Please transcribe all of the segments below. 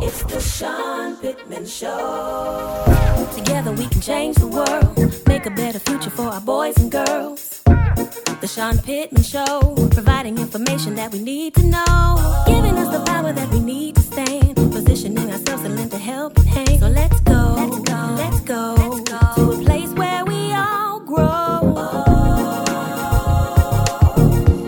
It's the Sean Pittman Show. Together we can change the world, make a better future for our boys and girls. The Sean Pittman Show, providing information that we need to know, giving us the power that we need to stand, positioning ourselves to lend a helping hand. So let's go, let's go, let's go, let's go to a place where we all grow.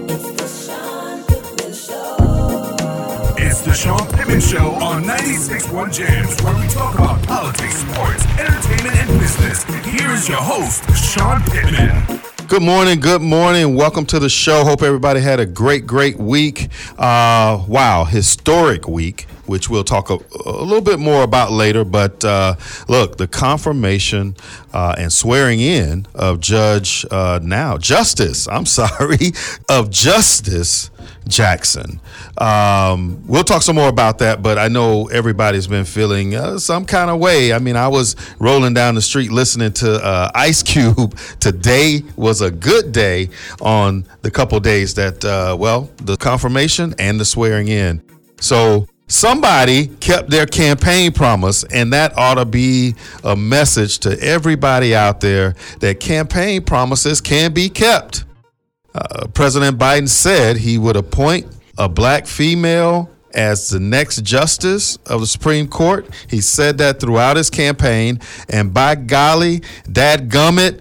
It's the Sean Pittman Show. It's the Sean Pittman Show on 96.1 Jams, where we talk about politics, sports, entertainment, and business. Here is your host, Sean Pittman. Good morning. Good morning. Welcome to the show. Hope everybody had a great, great week. Wow. Historic week, which we'll talk a little bit more about later. But look, the confirmation and swearing in of Justice Jackson. We'll talk some more about that, but I know everybody's been feeling some kind of way. I mean, I was rolling down the street listening to Ice Cube. Today was a good day on the couple days that, the confirmation and the swearing in. So somebody kept their campaign promise, and that ought to be a message to everybody out there that campaign promises can be kept. President Biden said he would appoint a black female as the next justice of the Supreme Court. He said that throughout his campaign, and by golly, dadgummit,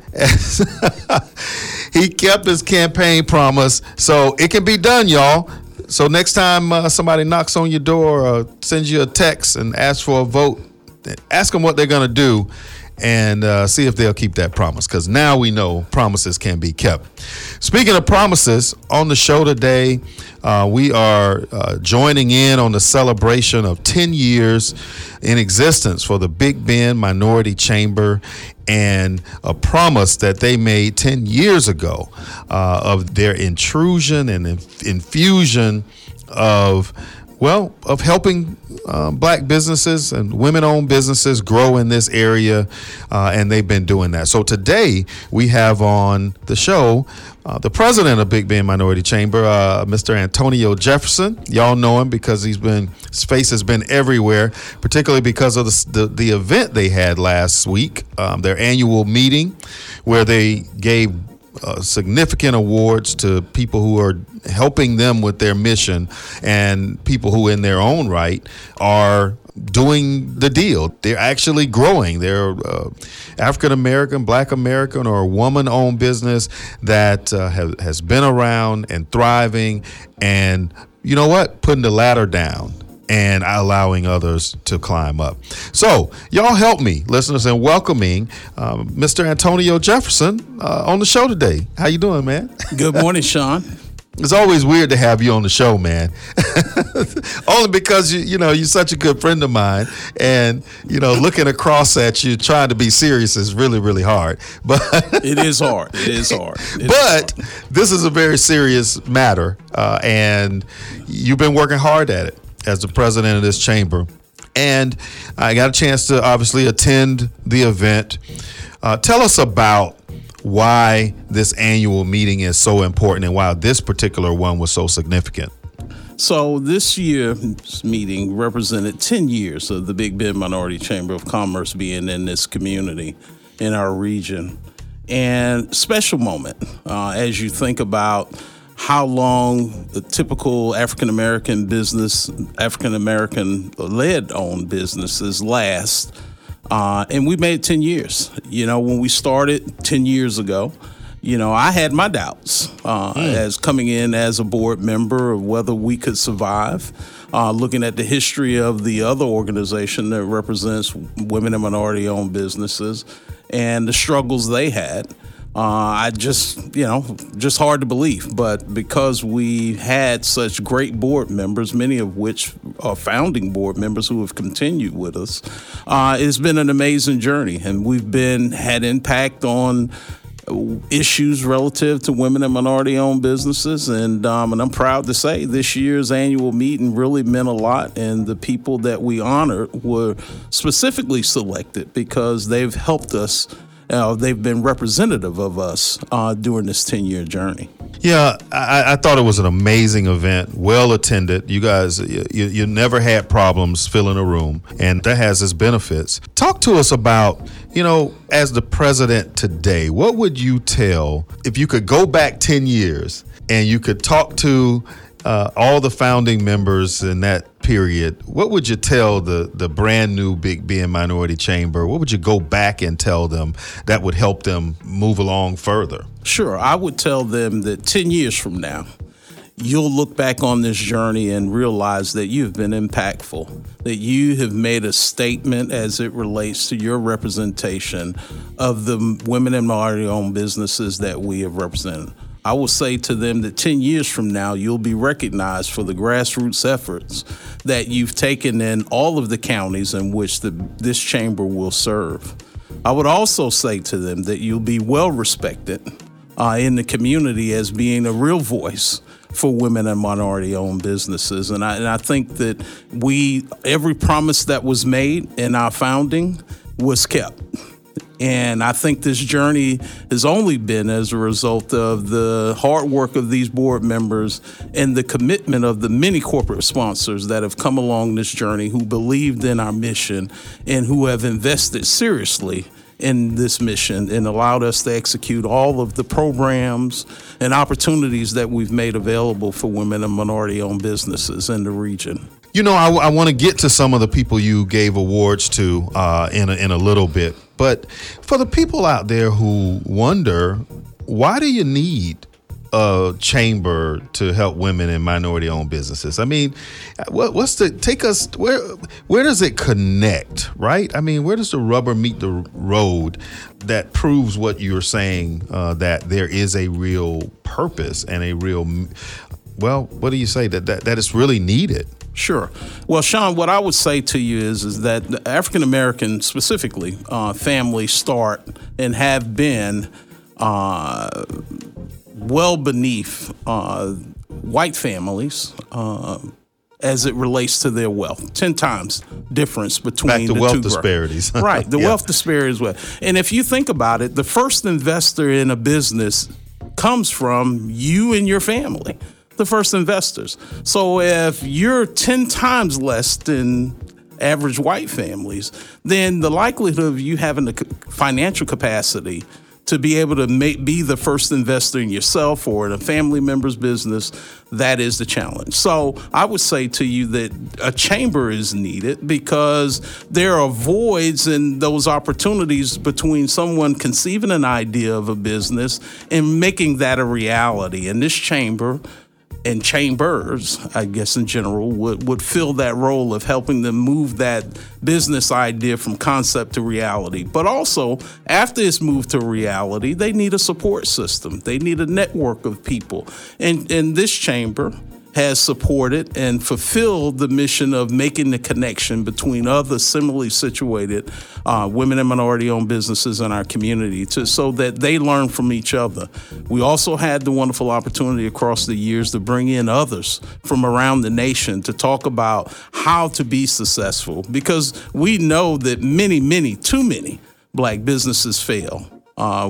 he kept his campaign promise. So it can be done, y'all. So next time somebody knocks on your door or sends you a text and asks for a vote, ask them what they're going to do and see if they'll keep that promise, because now we know promises can be kept. Speaking of promises, on the show today, we are joining in on the celebration of 10 years in existence for the Big Bend Minority Chamber and a promise that they made 10 years ago of their intrusion and infusion of helping black businesses and women-owned businesses grow in this area, and they've been doing that. So today we have on the show the president of Big Bend Minority Chamber, Mr. Antonio Jefferson. Y'all know him because his face has been everywhere, particularly because of the event they had last week, their annual meeting where they gave significant awards to people who are helping them with their mission and people who in their own right are doing the deal. They're actually growing. They're African American, Black American, or woman-owned business that has been around and thriving and, you know what, putting the ladder down and allowing others to climb up. So y'all help me, listeners, in welcoming Mr. Antonio Jefferson on the show today. How you doing, man? Good morning, Sean. It's always weird to have you on the show, man. Only because you're such a good friend of mine, and looking across at you trying to be serious is really, really hard. But It is hard. This is a very serious matter, and you've been working hard at it as the president of this chamber. And I got a chance to obviously attend the event. Tell us about why this annual meeting is so important and why this particular one was so significant. So this year's meeting represented 10 years of the Big Bend Minority Chamber of Commerce being in this community, in our region. And special moment as you think about how long the typical African-American business, African-American led-owned businesses last. And we made 10 years. When we started 10 years ago, I had my doubts as coming in as a board member of whether we could survive, looking at the history of the other organization that represents women and minority-owned businesses and the struggles they had. I just hard to believe. But because we had such great board members, many of which are founding board members who have continued with us, it's been an amazing journey. And we've had impact on issues relative to women and minority-owned businesses. And I'm proud to say this year's annual meeting really meant a lot. And the people that we honored were specifically selected because they've helped us. They've been representative of us during this 10-year journey. Yeah, I thought it was an amazing event, well attended. You guys, you never had problems filling a room, and that has its benefits. Talk to us about, you know, as the president today, what would you tell if you could go back 10 years and you could talk to all the founding members in that period? What would you tell the brand new Big Bend Minority Chamber? What would you go back and tell them that would help them move along further? Sure. I would tell them that 10 years from now, you'll look back on this journey and realize that you've been impactful, that you have made a statement as it relates to your representation of the women and minority-owned businesses that we have represented. I will say to them that 10 years from now, you'll be recognized for the grassroots efforts that you've taken in all of the counties in which this chamber will serve. I would also say to them that you'll be well respected in the community as being a real voice for women and minority-owned businesses. And I think that every promise that was made in our founding was kept. And I think this journey has only been as a result of the hard work of these board members and the commitment of the many corporate sponsors that have come along this journey, who believed in our mission and who have invested seriously in this mission and allowed us to execute all of the programs and opportunities that we've made available for women and minority-owned businesses in the region. You know, I want to get to some of the people you gave awards to in a little bit. But for the people out there who wonder, why do you need a chamber to help women and minority-owned businesses? I mean, where does it connect, right? I mean, where does the rubber meet the road that proves what you're saying, that there is a real purpose and a real, well, what do you say, that it's really needed? Sure. Well, Sean, what I would say to you is that African-American, specifically, families start and have been well beneath white families as it relates to their wealth. 10 times difference between the two. Back to wealth disparities. Right, the wealth disparities. And if you think about it, the first investor in a business comes from you and your family. The first investors. So if you're 10 times less than average white families, then the likelihood of you having the financial capacity to be able to be the first investor in yourself or in a family member's business, that is the challenge. So I would say to you that a chamber is needed because there are voids in those opportunities between someone conceiving an idea of a business and making that a reality. And this chamber and chambers, I guess in general, would fill that role of helping them move that business idea from concept to reality. But also, after it's moved to reality, they need a support system. They need a network of people. And this chamber has supported and fulfilled the mission of making the connection between other similarly situated women and minority-owned businesses in our community so that they learn from each other. We also had the wonderful opportunity across the years to bring in others from around the nation to talk about how to be successful, because we know that many, many, too many Black businesses fail.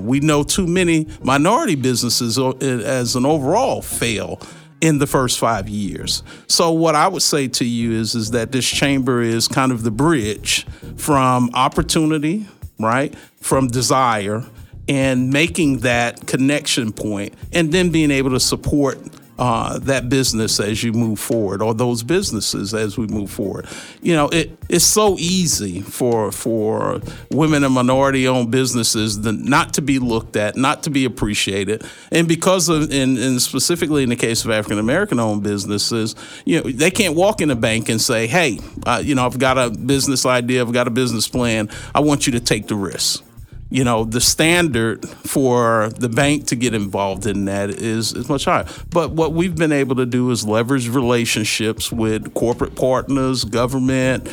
We know too many minority businesses as an overall fail in the first 5 years. So what I would say to you is that this chamber is kind of the bridge from opportunity, right, from desire, and making that connection point, and then being able to support that business as you move forward, or those businesses as we move forward. You know, it's so easy for women and minority-owned businesses not to be looked at, not to be appreciated. And because of, and specifically in the case of African-American-owned businesses, you know, they can't walk in a bank and say, hey, you know, I've got a business idea, I've got a business plan, I want you to take the risk. You know, the standard for the bank to get involved in that is much higher. But what we've been able to do is leverage relationships with corporate partners, government,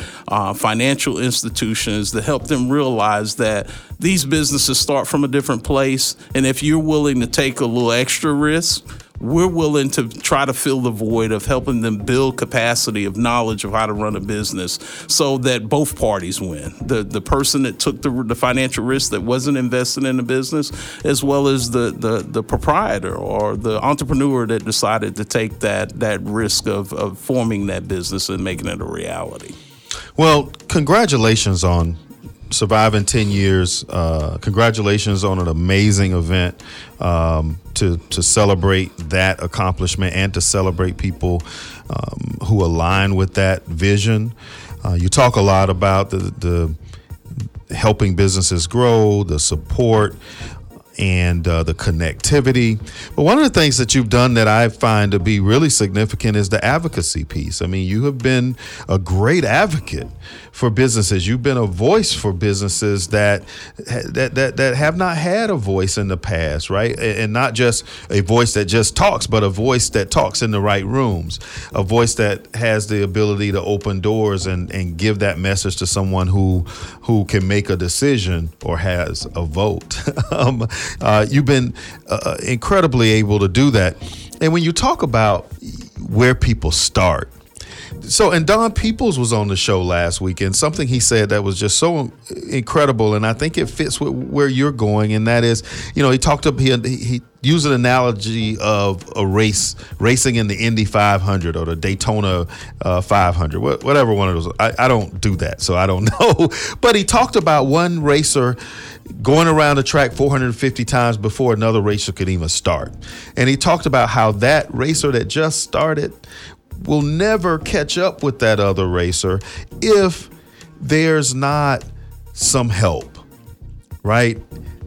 financial institutions to help them realize that these businesses start from a different place. And if you're willing to take a little extra risk, we're willing to try to fill the void of helping them build capacity of knowledge of how to run a business so that both parties win. The person that took the financial risk that wasn't invested in the business, as well as the proprietor or the entrepreneur that decided to take that risk of forming that business and making it a reality. Well, congratulations on surviving 10 years. Congratulations on an amazing event to celebrate that accomplishment and to celebrate people who align with that vision. You talk a lot about the helping businesses grow, the support, and the connectivity. But one of the things that you've done that I find to be really significant is the advocacy piece. I mean, you have been a great advocate for businesses. You've been a voice for businesses that have not had a voice in the past, right? And not just a voice that just talks, but a voice that talks in the right rooms, a voice that has the ability to open doors and give that message to someone who can make a decision or has a vote. You've been incredibly able to do that. And when you talk about where people start, and Don Peoples was on the show last week, and something he said that was just so incredible, and I think it fits with where you're going, and that is, he used an analogy of a race, racing in the Indy 500 or the Daytona 500, whatever one of those. I don't do that, so I don't know. But he talked about one racer going around the track 450 times before another racer could even start. And he talked about how that racer that just started will never catch up with that other racer if there's not some help, right?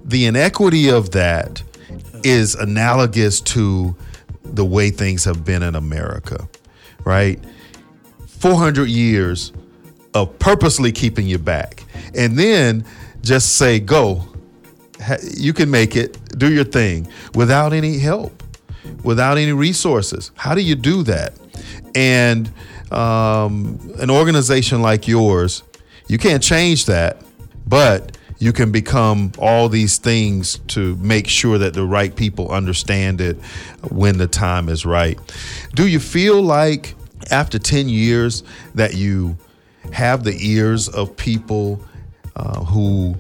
The inequity of that is analogous to the way things have been in America, right? 400 years of purposely keeping you back. And then just say, go, you can make it, do your thing, without any help, without any resources. How do you do that? And an organization like yours, you can't change that, but you can become all these things to make sure that the right people understand it when the time is right. Do you feel like after 10 years that you have the ears of people who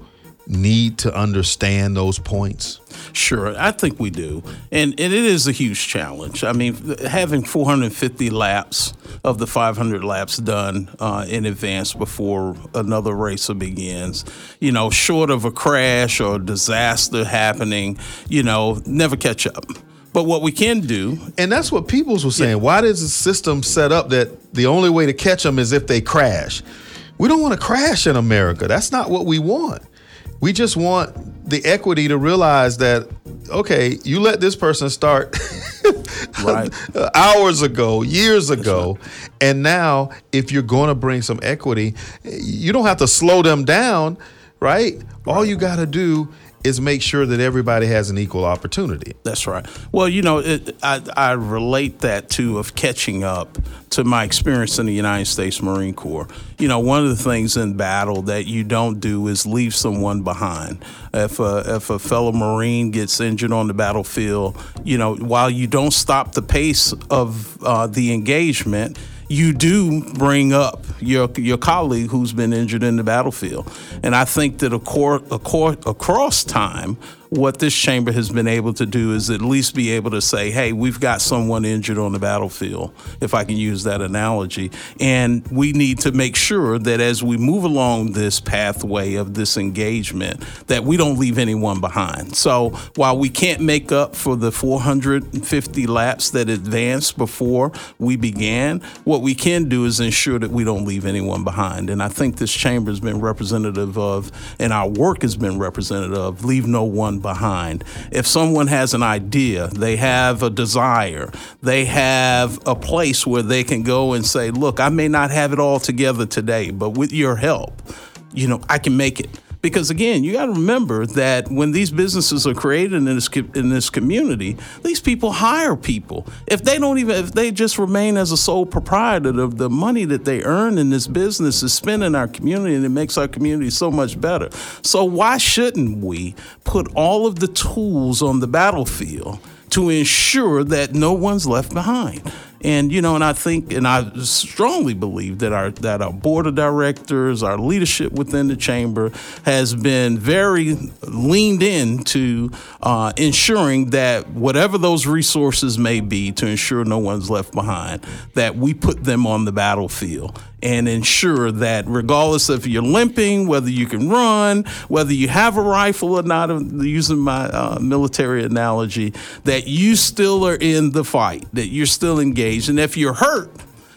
need to understand those points? Sure, I think we do. And it is a huge challenge. I mean, having 450 laps of the 500 laps done in advance before another racer begins, short of a crash or disaster happening, never catch up. But what we can do... And that's what Peoples was saying. Yeah. Why does the system set up that the only way to catch them is if they crash? We don't want to crash in America. That's not what we want. We just want the equity to realize that, okay, you let this person start right. hours ago, years ago, right. And now if you're going to bring some equity, you don't have to slow them down, right? All you got to do is make sure that everybody has an equal opportunity. That's right. Well, I relate that to catching up to my experience in the United States Marine Corps. One of the things in battle that you don't do is leave someone behind. If a fellow Marine gets injured on the battlefield, while you don't stop the pace of the engagement, you do bring up your colleague who's been injured in the battlefield. And I think that across time, what this chamber has been able to do is at least be able to say, hey, we've got someone injured on the battlefield, if I can use that analogy. And we need to make sure that as we move along this pathway of this engagement, that we don't leave anyone behind. So while we can't make up for the 450 laps that advanced before we began, what we can do is ensure that we don't leave anyone behind. And I think this chamber has been representative of, and our work has been representative of, leave no one behind. If someone has an idea, they have a desire, they have a place where they can go and say, look, I may not have it all together today, but with your help, I can make it. Because again, you got to remember that when these businesses are created in this community, these people hire people. If they just remain as a sole proprietor, the money that they earn in this business is spent in our community, and it makes our community so much better. So why shouldn't we put all of the tools on the battlefield to ensure that no one's left behind. And, you know, and I think, and I strongly believe that our board of directors, our leadership within the chamber has been very leaned into ensuring that whatever those resources may be to ensure no one's left behind, that we put them on the battlefield and ensure that regardless if you're limping, whether you can run, whether you have a rifle or not, using my military analogy, that you still are in the fight, that you're still engaged. And if you're hurt,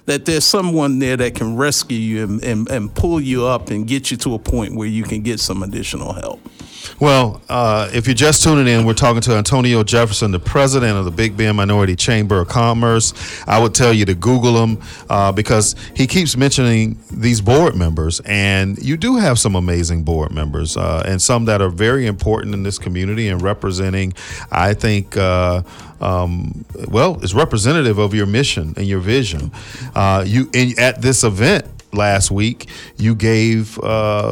that there's someone there that can rescue you and pull you up and get you to a point where you can get some additional help. Well, if you're just tuning in, we're talking to Antonio Jefferson, the president of the Big Bend Minority Chamber of Commerce. I would tell you to Google him because he keeps mentioning these board members, and you do have some amazing board members and some that are very important in this community and representing, I think, it's representative of your mission and your vision. At this event last week, you gave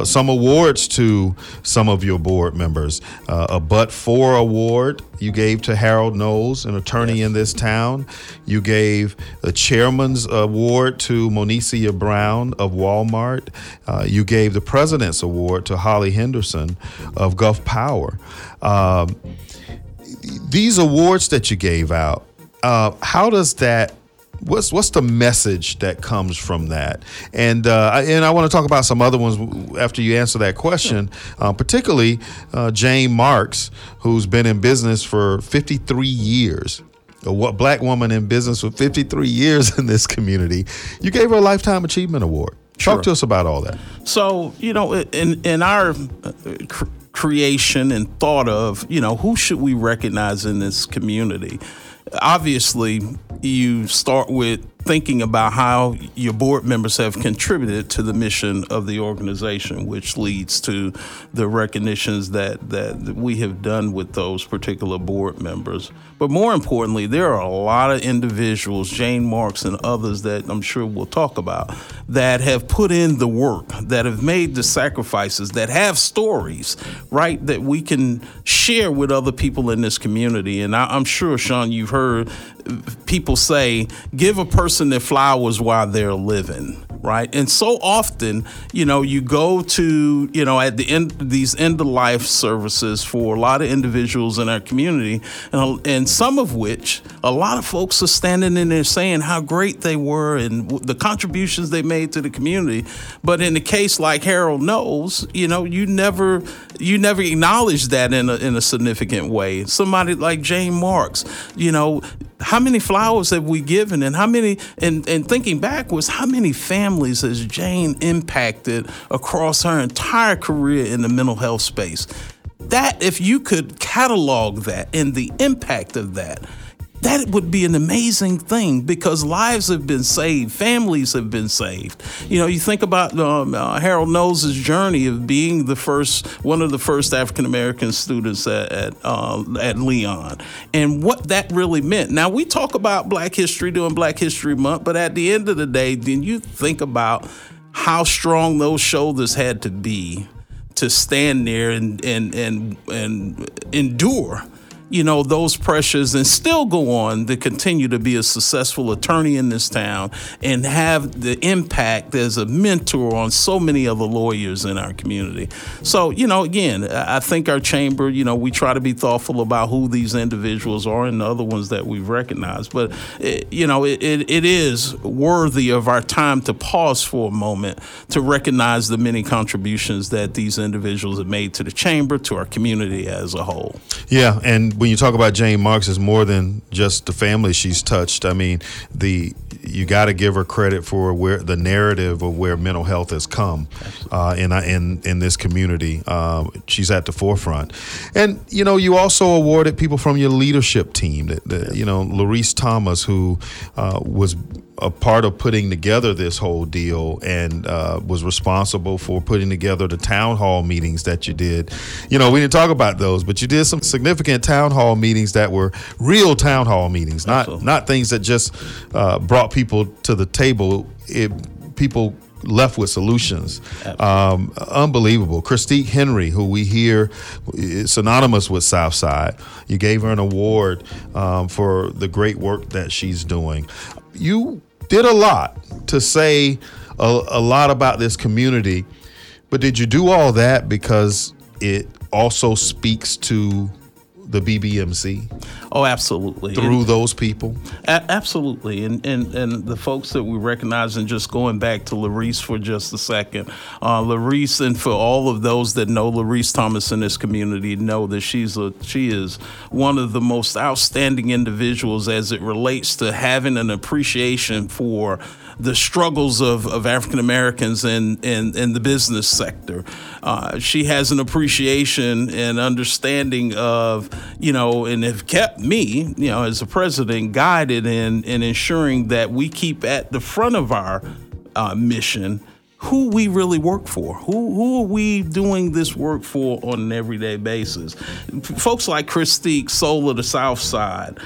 some awards to some of your board members. A But For Award you gave to Harold Knowles, an attorney in this town. You gave the Chairman's Award to Monicia Brown of Walmart. You gave the President's Award to Holly Henderson of Gulf Power. These awards that you gave out, how does that What's the message that comes from that? And I want to talk about some other ones after you answer that question, particularly Jane Marks, who's been in business for 53 years, a black woman in business for 53 years in this community. You gave her a Lifetime Achievement Award. Sure. Talk to us about all that. So, you know, in our creation and thought of, you know, who should we recognize in this community? Obviously, you start with thinking about how your board members have contributed to the mission of the organization, which leads to the recognitions that we have done with those particular board members. But more importantly, there are a lot of individuals, Jane Marks and others that I'm sure we'll talk about, that have put in the work, that have made the sacrifices, that have stories, right, that we can share with other people in this community. And I'm sure, Sean, you've heard people say, give a person their flowers while they're living, right? And so often, you know, you go to, you know, at the end, these end-of-life services for a lot of individuals in our community, and some of which, a lot of folks are standing in there saying how great they were and the contributions they made to the community. But in the case like Harold Knowles, you know, you never acknowledge that in a significant way. Somebody like Jane Marks, you know, how many flowers have we given, and how many? And thinking backwards, how many families has Jane impacted across her entire career in the mental health space? That, if you could catalog that and the impact of that, that would be an amazing thing, because lives have been saved, families have been saved. You know, you think about Harold Knowles' journey of being one of the first African American students at Leon, and what that really meant. Now we talk about Black History during Black History Month, but at the end of the day, then you think about how strong those shoulders had to be to stand there and endure, you know, those pressures, and still go on to continue to be a successful attorney in this town and have the impact as a mentor on so many other lawyers in our community. So, you know, again, I think our chamber, you know, we try to be thoughtful about who these individuals are and the other ones that we've recognized. But, you know, it is worthy of our time to pause for a moment to recognize the many contributions that these individuals have made to the chamber, to our community as a whole. Yeah, and when you talk about Jane Marks, it's more than just the family she's touched. I mean, you got to give her credit for where the narrative of where mental health has come in this community. She's at the forefront. And, you know, you also awarded people from your leadership team, you know, Larice Thomas, who was a part of putting together this whole deal and was responsible for putting together the town hall meetings that you did. You know, we didn't talk about those, but you did some significant town hall meetings that were real town hall meetings, not things that just brought people to the table. People left with solutions. Unbelievable. Christique Henry, who we hear is synonymous with Southside. You gave her an award for the great work that she's doing. You did a lot to say a lot about this community, but did you do all that because it also speaks to the BBMC? Oh, absolutely. Through those people? Absolutely. And the folks that we recognize, and just going back to Larice for just a second, Larice, and for all of those that know Larice Thomas in this community, know that she is one of the most outstanding individuals as it relates to having an appreciation for the struggles of African Americans in the business sector. She has an appreciation and understanding of, you know, and have kept me, you know, as a president, guided in ensuring that we keep at the front of our mission who we really work for, who are we doing this work for on an everyday basis. Folks like Christique, soul of the South Side,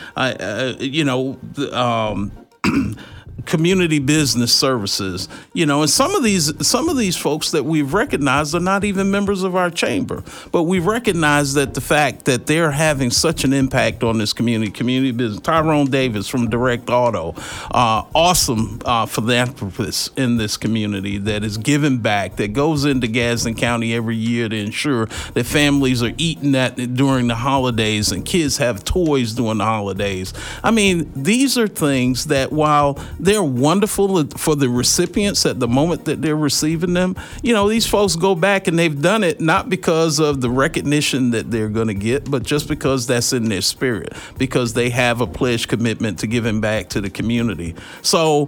community business services, you know, and some of these folks that we've recognized are not even members of our chamber, but we recognize that the fact that they're having such an impact on this community business. Tyrone Davis from Direct Auto, awesome philanthropist in this community that is giving back, that goes into Gadsden County every year to ensure that families are eating that during the holidays and kids have toys during the holidays. I mean, these are things that, while they're wonderful for the recipients at the moment that they're receiving them, you know, these folks go back and they've done it not because of the recognition that they're going to get, but just because that's in their spirit, because they have a pledged commitment to giving back to the community. So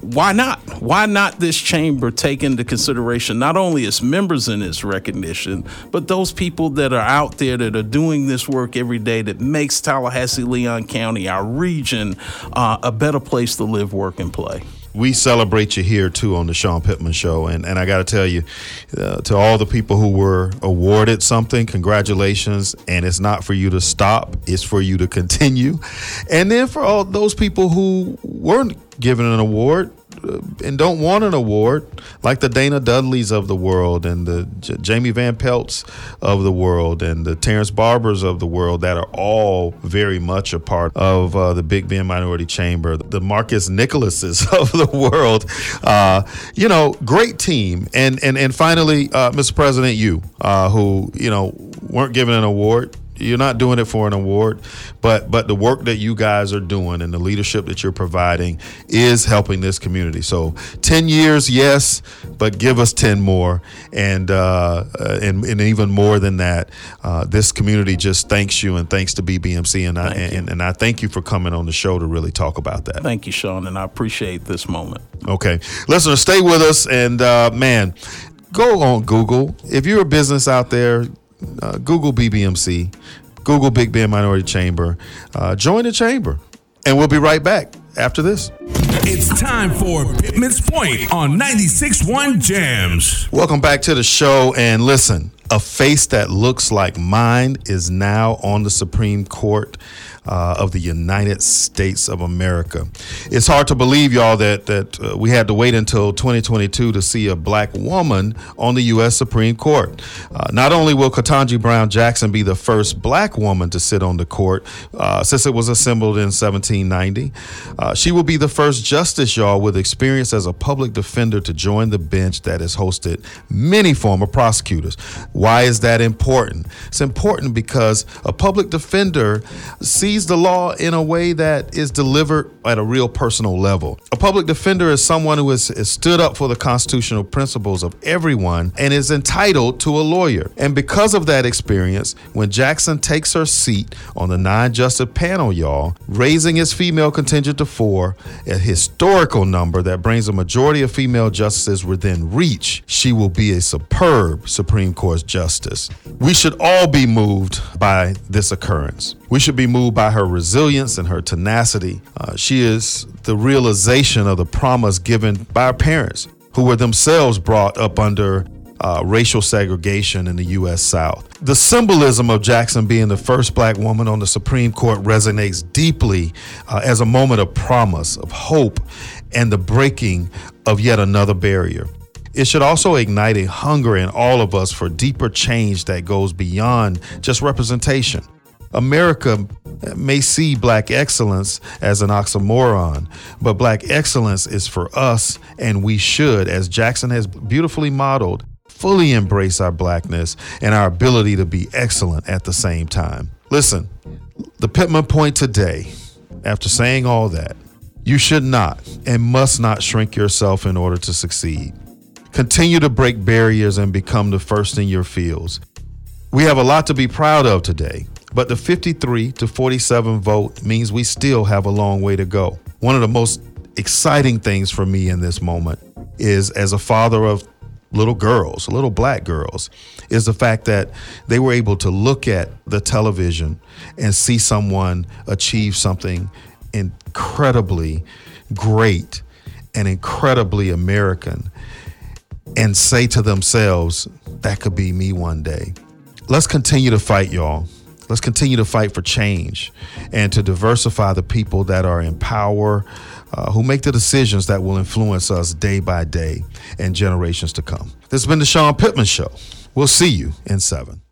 why not? Why not this chamber take into consideration not only its members in its recognition, but those people that are out there that are doing this work every day that makes Tallahassee, Leon County, our region, a better place to live, work, and play. We celebrate you here, too, on the Sean Pittman Show. And I got to tell you, to all the people who were awarded something, congratulations. And it's not for you to stop. It's for you to continue. And then for all those people who weren't given an award and don't want an award, like the Dana Dudleys of the world and the Jamie Van Peltz of the world and the Terrence Barbers of the world, that are all very much a part of the Big Bend Minority Chamber, the Marcus Nicholases of the world, you know, great team. And finally, Mr. President, you who, you know, weren't given an award. You're not doing it for an award, but the work that you guys are doing and the leadership that you're providing is helping this community. So 10 years, yes, but give us 10 more. And even more than that, this community just thanks you and thanks to BBMC. And I thank you for coming on the show to really talk about that. Thank you, Sean, and I appreciate this moment. Okay. Listeners, stay with us. And, man, go on Google. If you're a business out there, Google BBMC, Google Big Bend Minority Chamber, join the chamber, and we'll be right back after this. It's time for Pittman's Point on 96.1 Jams. Welcome back to the show, and listen, a face that looks like mine is now on the Supreme Court of the United States of America. It's hard to believe, y'all, that we had to wait until 2022 to see a black woman on the U.S. Supreme Court. Not only will Ketanji Brown Jackson be the first black woman to sit on the court since it was assembled in 1790, she will be the first justice, y'all, with experience as a public defender to join the bench that has hosted many former prosecutors. Why is that important? It's important because a public defender sees the law in a way that is delivered at a real personal level. A public defender is someone who has stood up for the constitutional principles of everyone and is entitled to a lawyer. And because of that experience, when Jackson takes her seat on the nine-justice panel, y'all, raising his female contingent to 4, a historical number that brings a majority of female justices within reach, she will be a superb Supreme Court justice. We should all be moved by this occurrence. We should be moved by her resilience and her tenacity. She is the realization of the promise given by our parents, who were themselves brought up under racial segregation in the U.S. South. The symbolism of Jackson being the first black woman on the Supreme Court resonates deeply as a moment of promise, of hope, and the breaking of yet another barrier. It should also ignite a hunger in all of us for deeper change that goes beyond just representation. America may see black excellence as an oxymoron, but black excellence is for us, and we should, as Jackson has beautifully modeled, fully embrace our blackness and our ability to be excellent at the same time. Listen, the Pittman point today, after saying all that, you should not and must not shrink yourself in order to succeed. Continue to break barriers and become the first in your fields. We have a lot to be proud of today, but the 53 to 47 vote means we still have a long way to go. One of the most exciting things for me in this moment is, as a father of little girls, little black girls, is the fact that they were able to look at the television and see someone achieve something incredibly great and incredibly American and say to themselves, that could be me one day. Let's continue to fight, y'all. Let's continue to fight for change and to diversify the people that are in power, who make the decisions that will influence us day by day and generations to come. This has been the Sean Pittman Show. We'll see you in 7.